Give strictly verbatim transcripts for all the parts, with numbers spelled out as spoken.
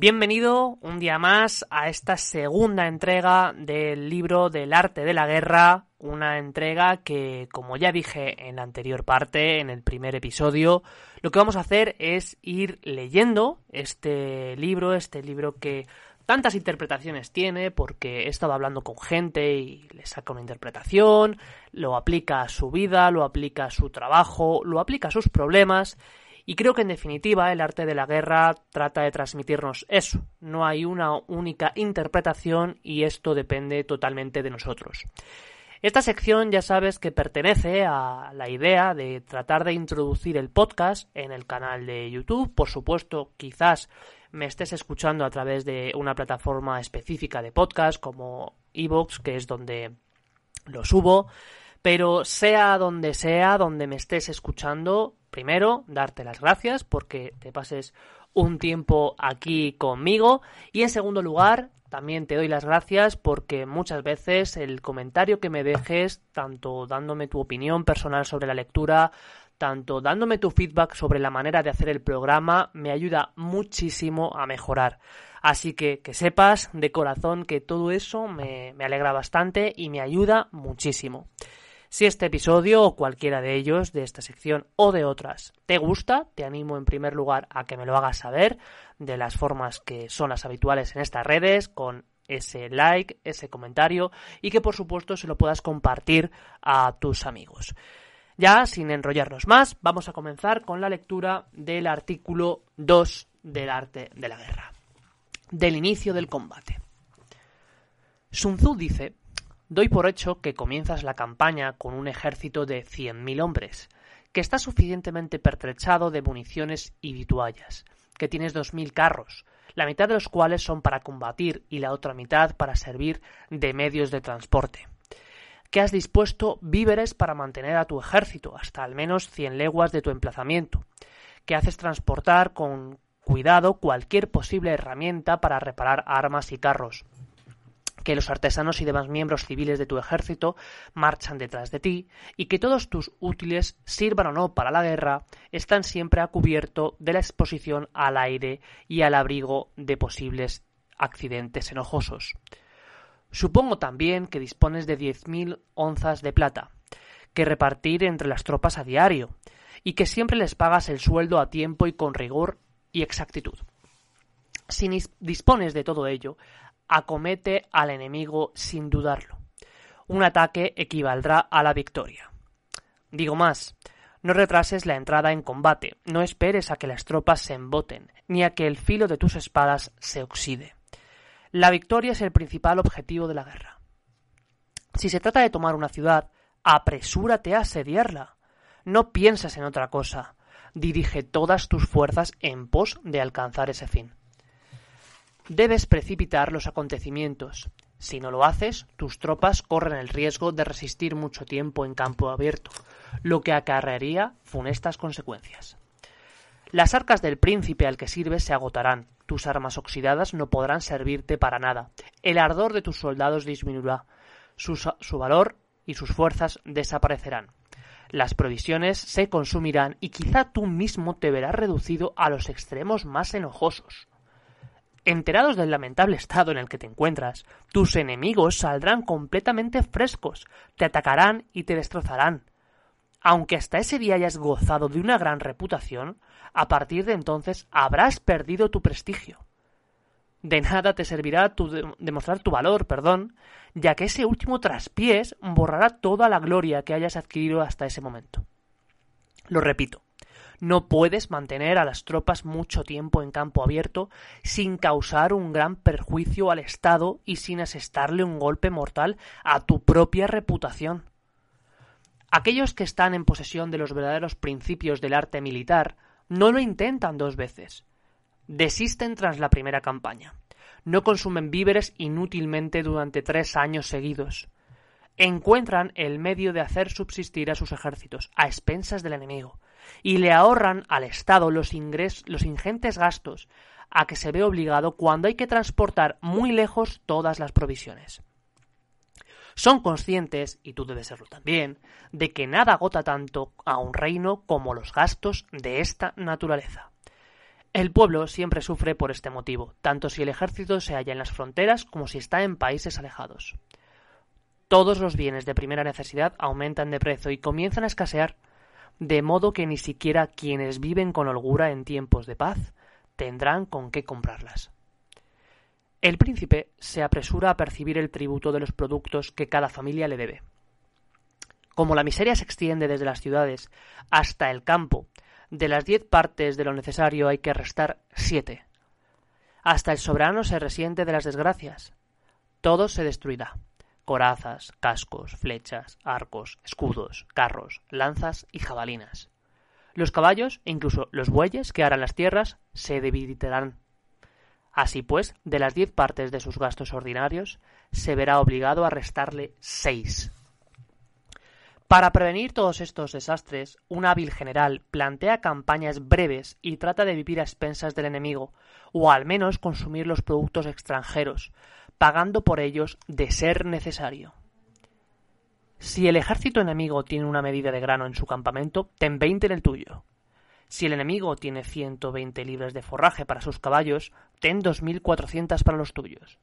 Bienvenido un día más a esta segunda entrega del libro del arte de la guerra, una entrega que, como ya dije en la anterior parte, en el primer episodio, lo que vamos a hacer es ir leyendo este libro, este libro que tantas interpretaciones tiene, porque he estado hablando con gente y le saca una interpretación, lo aplica a su vida, lo aplica a su trabajo, lo aplica a sus problemas. Y creo que en definitiva el arte de la guerra trata de transmitirnos eso. No hay una única interpretación y esto depende totalmente de nosotros. Esta sección ya sabes que pertenece a la idea de tratar de introducir el podcast en el canal de YouTube. Por supuesto, quizás me estés escuchando a través de una plataforma específica de podcast como iVoox, que es donde lo subo. Pero sea donde sea, donde me estés escuchando, primero, darte las gracias porque te pases un tiempo aquí conmigo. Y en segundo lugar, también te doy las gracias porque muchas veces el comentario que me dejes, tanto dándome tu opinión personal sobre la lectura, tanto dándome tu feedback sobre la manera de hacer el programa, me ayuda muchísimo a mejorar. Así que que sepas de corazón que todo eso me, me alegra bastante y me ayuda muchísimo. Si este episodio o cualquiera de ellos, de esta sección o de otras, te gusta, te animo en primer lugar a que me lo hagas saber de las formas que son las habituales en estas redes, con ese like, ese comentario y que por supuesto se lo puedas compartir a tus amigos. Ya, sin enrollarnos más, vamos a comenzar con la lectura del artículo dos del arte de la guerra, del inicio del combate. Sun Tzu dice: doy por hecho que comienzas la campaña con un ejército de cien mil hombres, que está suficientemente pertrechado de municiones y vituallas, que tienes dos mil carros, la mitad de los cuales son para combatir y la otra mitad para servir de medios de transporte, que has dispuesto víveres para mantener a tu ejército hasta al menos cien leguas de tu emplazamiento, que haces transportar con cuidado cualquier posible herramienta para reparar armas y carros, que los artesanos y demás miembros civiles de tu ejército marchan detrás de ti y que todos tus útiles, sirvan o no para la guerra, están siempre a cubierto de la exposición al aire y al abrigo de posibles accidentes enojosos. Supongo también que dispones de diez mil onzas de plata, que repartir entre las tropas a diario y que siempre les pagas el sueldo a tiempo y con rigor y exactitud. Si dispones de todo ello, acomete al enemigo sin dudarlo. Un ataque equivaldrá a la victoria. Digo más, no retrases la entrada en combate, no esperes a que las tropas se emboten, ni a que el filo de tus espadas se oxide. La victoria es el principal objetivo de la guerra. Si se trata de tomar una ciudad, apresúrate a asediarla. No pienses en otra cosa. Dirige todas tus fuerzas en pos de alcanzar ese fin. Debes precipitar los acontecimientos. Si no lo haces, tus tropas corren el riesgo de resistir mucho tiempo en campo abierto, lo que acarrearía funestas consecuencias. Las arcas del príncipe al que sirves se agotarán, tus armas oxidadas no podrán servirte para nada, el ardor de tus soldados disminuirá, su, su valor y sus fuerzas desaparecerán. Las provisiones se consumirán y quizá tú mismo te verás reducido a los extremos más enojosos. Enterados del lamentable estado en el que te encuentras, tus enemigos saldrán completamente frescos, te atacarán y te destrozarán. Aunque hasta ese día hayas gozado de una gran reputación, a partir de entonces habrás perdido tu prestigio. De nada te servirá tu de- demostrar tu valor, perdón, ya que ese último traspiés borrará toda la gloria que hayas adquirido hasta ese momento. Lo repito, no puedes mantener a las tropas mucho tiempo en campo abierto sin causar un gran perjuicio al Estado y sin asestarle un golpe mortal a tu propia reputación. Aquellos que están en posesión de los verdaderos principios del arte militar no lo intentan dos veces. Desisten tras la primera campaña. No consumen víveres inútilmente durante tres años seguidos. Encuentran el medio de hacer subsistir a sus ejércitos, a expensas del enemigo, y le ahorran al Estado los, ingres, los ingentes gastos a que se ve obligado cuando hay que transportar muy lejos todas las provisiones. Son conscientes, y tú debes serlo también, de que nada agota tanto a un reino como los gastos de esta naturaleza. El pueblo siempre sufre por este motivo, tanto si el ejército se halla en las fronteras como si está en países alejados. Todos los bienes de primera necesidad aumentan de precio y comienzan a escasear, de modo que ni siquiera quienes viven con holgura en tiempos de paz tendrán con qué comprarlas. El príncipe se apresura a percibir el tributo de los productos que cada familia le debe. Como la miseria se extiende desde las ciudades hasta el campo, de las diez partes de lo necesario hay que restar siete. Hasta el soberano se resiente de las desgracias. Todo se destruirá: corazas, cascos, flechas, arcos, escudos, carros, lanzas y jabalinas. Los caballos e incluso los bueyes que harán las tierras se debilitarán. Así pues, de las diez partes de sus gastos ordinarios, se verá obligado a restarle seis. Para prevenir todos estos desastres, un hábil general plantea campañas breves y trata de vivir a expensas del enemigo, o al menos consumir los productos extranjeros, pagando por ellos de ser necesario. Si el ejército enemigo tiene una medida de grano en su campamento, ten veinte en el tuyo. Si el enemigo tiene ciento veinte libras de forraje para sus caballos, ten dos mil cuatrocientas para los tuyos.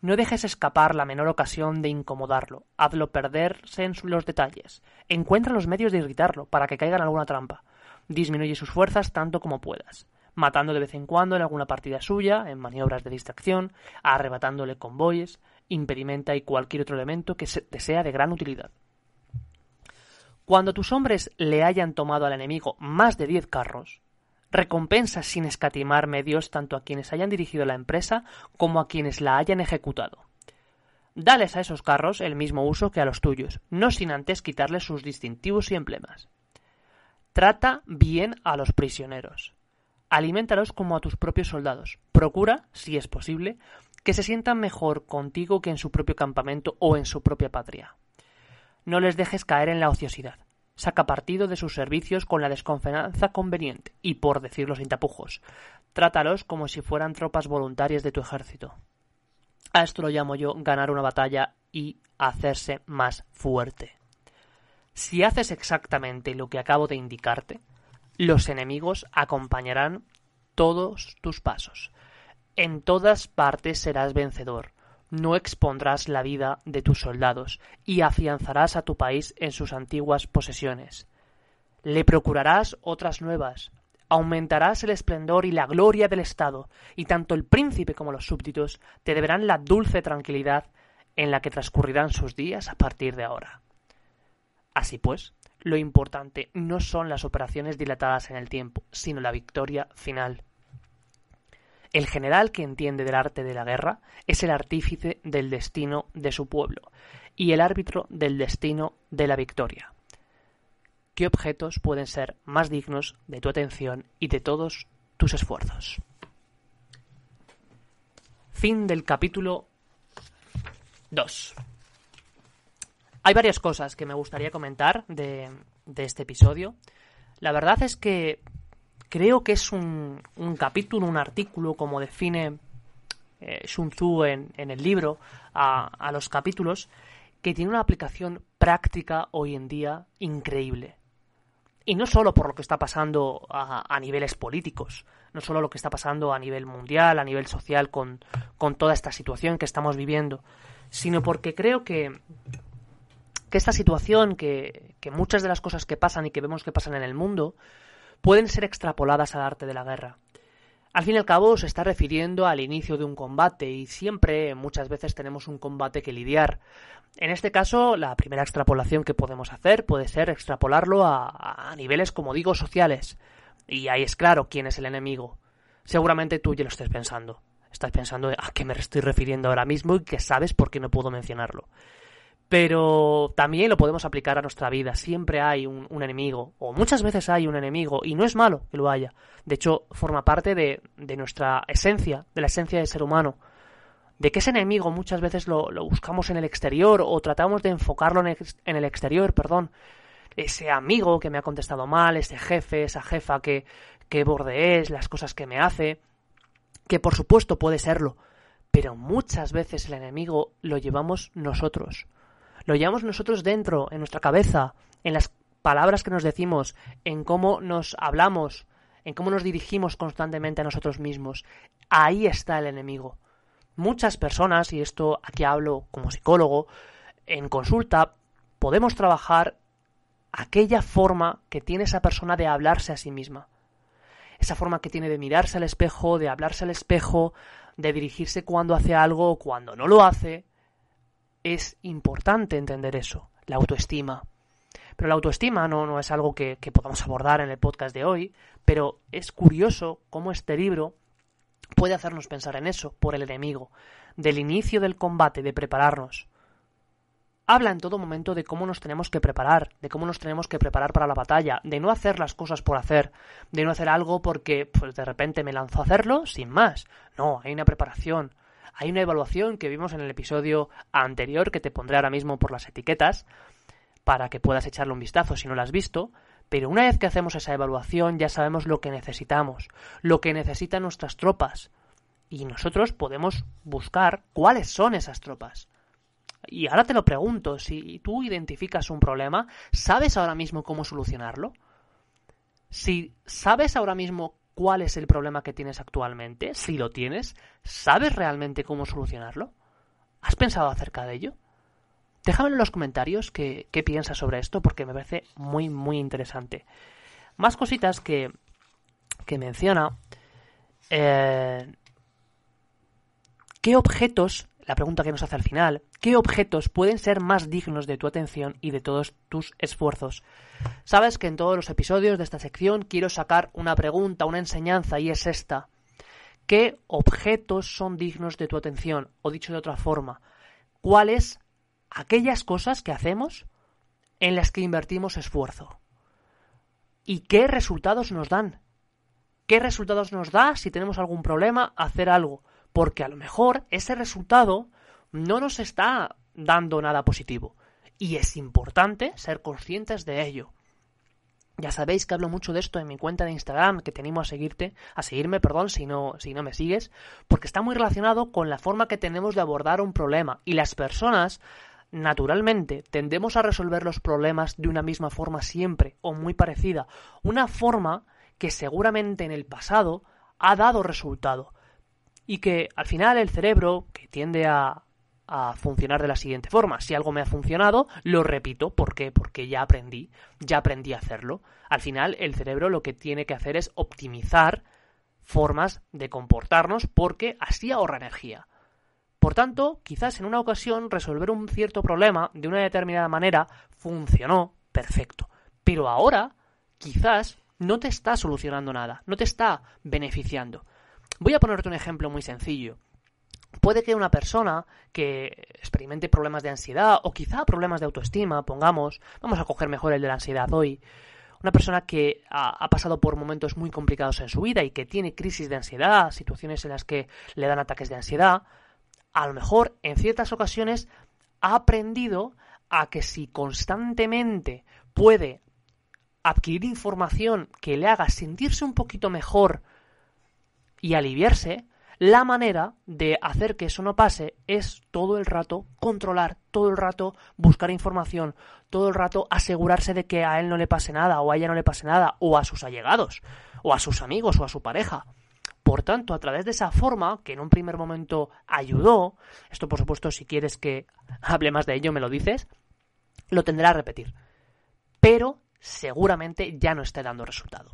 No dejes escapar la menor ocasión de incomodarlo, hazlo perderse en los detalles, encuentra los medios de irritarlo para que caiga en alguna trampa, disminuye sus fuerzas tanto como puedas, matando de vez en cuando en alguna partida suya, en maniobras de distracción, arrebatándole convoyes, impedimenta y cualquier otro elemento que te sea de gran utilidad. Cuando tus hombres le hayan tomado al enemigo más de diez carros, recompensa sin escatimar medios tanto a quienes hayan dirigido la empresa como a quienes la hayan ejecutado. Dales a esos carros el mismo uso que a los tuyos, no sin antes quitarles sus distintivos y emblemas. Trata bien a los prisioneros. Aliméntalos como a tus propios soldados. Procura, si es posible, que se sientan mejor contigo que en su propio campamento o en su propia patria. No les dejes caer en la ociosidad. Saca partido de sus servicios con la desconfianza conveniente y, por decirlo sin tapujos, trátalos como si fueran tropas voluntarias de tu ejército. A esto lo llamo yo ganar una batalla y hacerse más fuerte. Si haces exactamente lo que acabo de indicarte, los enemigos acompañarán todos tus pasos. En todas partes serás vencedor. No expondrás la vida de tus soldados y afianzarás a tu país en sus antiguas posesiones. Le procurarás otras nuevas. Aumentarás el esplendor y la gloria del Estado, y tanto el príncipe como los súbditos te deberán la dulce tranquilidad en la que transcurrirán sus días a partir de ahora. Así pues, lo importante no son las operaciones dilatadas en el tiempo, sino la victoria final. El general que entiende del arte de la guerra es el artífice del destino de su pueblo y el árbitro del destino de la victoria. ¿Qué objetos pueden ser más dignos de tu atención y de todos tus esfuerzos? Fin del capítulo dos. Hay varias cosas que me gustaría comentar de, de este episodio. La verdad es que creo que es un, un capítulo, un artículo, como define eh, Sun Tzu en, en el libro, a, a los capítulos, que tiene una aplicación práctica hoy en día increíble. Y no solo por lo que está pasando a, a niveles políticos, no solo lo que está pasando a nivel mundial, a nivel social, con, con toda esta situación que estamos viviendo, sino porque creo que... que esta situación, que, que muchas de las cosas que pasan y que vemos que pasan en el mundo, pueden ser extrapoladas al arte de la guerra. Al fin y al cabo se está refiriendo al inicio de un combate y siempre, muchas veces, tenemos un combate que lidiar. En este caso, la primera extrapolación que podemos hacer puede ser extrapolarlo a, a niveles, como digo, sociales. Y ahí es claro quién es el enemigo. Seguramente tú ya lo estés pensando. Estás pensando a qué me estoy refiriendo ahora mismo y que sabes por qué no puedo mencionarlo. Pero también lo podemos aplicar a nuestra vida. Siempre hay un, un enemigo, o muchas veces hay un enemigo, y no es malo que lo haya. De hecho, forma parte de, de nuestra esencia, de la esencia del ser humano. De que ese enemigo muchas veces lo, lo buscamos en el exterior, o tratamos de enfocarlo en el, en el exterior, perdón. Ese amigo que me ha contestado mal, ese jefe, esa jefa que, que borde es, las cosas que me hace, que por supuesto puede serlo. Pero muchas veces el enemigo lo llevamos nosotros. Lo llevamos nosotros dentro, en nuestra cabeza, en las palabras que nos decimos, en cómo nos hablamos, en cómo nos dirigimos constantemente a nosotros mismos. Ahí está el enemigo. Muchas personas, y esto aquí hablo como psicólogo, en consulta podemos trabajar aquella forma que tiene esa persona de hablarse a sí misma. Esa forma que tiene de mirarse al espejo, de hablarse al espejo, de dirigirse cuando hace algo o cuando no lo hace. Es importante entender eso, la autoestima. Pero la autoestima no, no es algo que, que podamos abordar en el podcast de hoy, pero es curioso cómo este libro puede hacernos pensar en eso, por el enemigo, del inicio del combate, de prepararnos. Habla en todo momento de cómo nos tenemos que preparar, de cómo nos tenemos que preparar para la batalla, de no hacer las cosas por hacer, de no hacer algo porque pues, de repente me lanzo a hacerlo sin más. No, hay una preparación. Hay una evaluación que vimos en el episodio anterior, que te pondré ahora mismo por las etiquetas, para que puedas echarle un vistazo si no la has visto, pero una vez que hacemos esa evaluación ya sabemos lo que necesitamos, lo que necesitan nuestras tropas, y nosotros podemos buscar cuáles son esas tropas. Y ahora te lo pregunto, si tú identificas un problema, ¿sabes ahora mismo cómo solucionarlo? Si sabes ahora mismo ¿cuál es el problema que tienes actualmente? Si lo tienes, ¿sabes realmente cómo solucionarlo? ¿Has pensado acerca de ello? Déjamelo en los comentarios qué, qué piensas sobre esto, porque me parece muy, muy interesante. Más cositas que, que menciona. Eh, ¿Qué objetos, la pregunta que nos hace al final, qué objetos pueden ser más dignos de tu atención y de todos tus esfuerzos? Sabes que en todos los episodios de esta sección quiero sacar una pregunta, una enseñanza, y es esta. ¿Qué objetos son dignos de tu atención? O dicho de otra forma, ¿cuáles aquellas cosas que hacemos en las que invertimos esfuerzo? ¿Y qué resultados nos dan? ¿Qué resultados nos da si tenemos algún problema hacer algo? Porque a lo mejor ese resultado no nos está dando nada positivo. Y es importante ser conscientes de ello. Ya sabéis que hablo mucho de esto en mi cuenta de Instagram, que te animo a seguirte, a seguirme, perdón, si no, si no me sigues, porque está muy relacionado con la forma que tenemos de abordar un problema. Y las personas, naturalmente, tendemos a resolver los problemas de una misma forma siempre, o muy parecida. Una forma que seguramente en el pasado ha dado resultado. Y que al final el cerebro, que tiende a... a funcionar de la siguiente forma. Si algo me ha funcionado, lo repito. ¿Por qué? Porque ya aprendí, ya aprendí a hacerlo. Al final, el cerebro lo que tiene que hacer es optimizar formas de comportarnos porque así ahorra energía. Por tanto, quizás en una ocasión resolver un cierto problema de una determinada manera funcionó perfecto. Pero ahora, quizás no te está solucionando nada, no te está beneficiando. Voy a ponerte un ejemplo muy sencillo. Puede que una persona que experimente problemas de ansiedad o quizá problemas de autoestima, pongamos, vamos a coger mejor el de la ansiedad hoy, una persona que ha, ha pasado por momentos muy complicados en su vida y que tiene crisis de ansiedad, situaciones en las que le dan ataques de ansiedad, a lo mejor en ciertas ocasiones ha aprendido a que si constantemente puede adquirir información que le haga sentirse un poquito mejor y aliviarse, la manera de hacer que eso no pase es todo el rato controlar, todo el rato buscar información, todo el rato asegurarse de que a él no le pase nada o a ella no le pase nada o a sus allegados o a sus amigos o a su pareja. Por tanto, a través de esa forma, que en un primer momento ayudó, esto por supuesto si quieres que hable más de ello me lo dices, lo tendrá a repetir. Pero seguramente ya no esté dando resultado.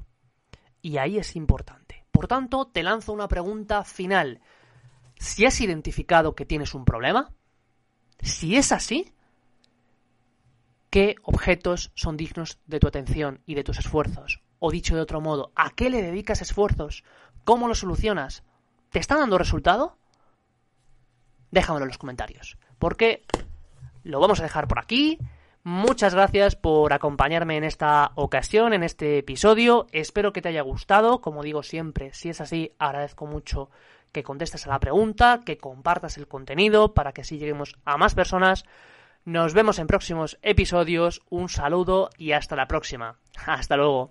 Y ahí es importante. Por tanto, te lanzo una pregunta final. ¿Si has identificado que tienes un problema? Si es así, ¿qué objetos son dignos de tu atención y de tus esfuerzos? O dicho de otro modo, ¿a qué le dedicas esfuerzos? ¿Cómo lo solucionas? ¿Te está dando resultado? Déjamelo en los comentarios, porque lo vamos a dejar por aquí. Muchas gracias por acompañarme en esta ocasión, en este episodio. Espero que te haya gustado. Como digo siempre, si es así, agradezco mucho que contestes a la pregunta, que compartas el contenido para que así lleguemos a más personas. Nos vemos en próximos episodios. Un saludo y hasta la próxima. Hasta luego.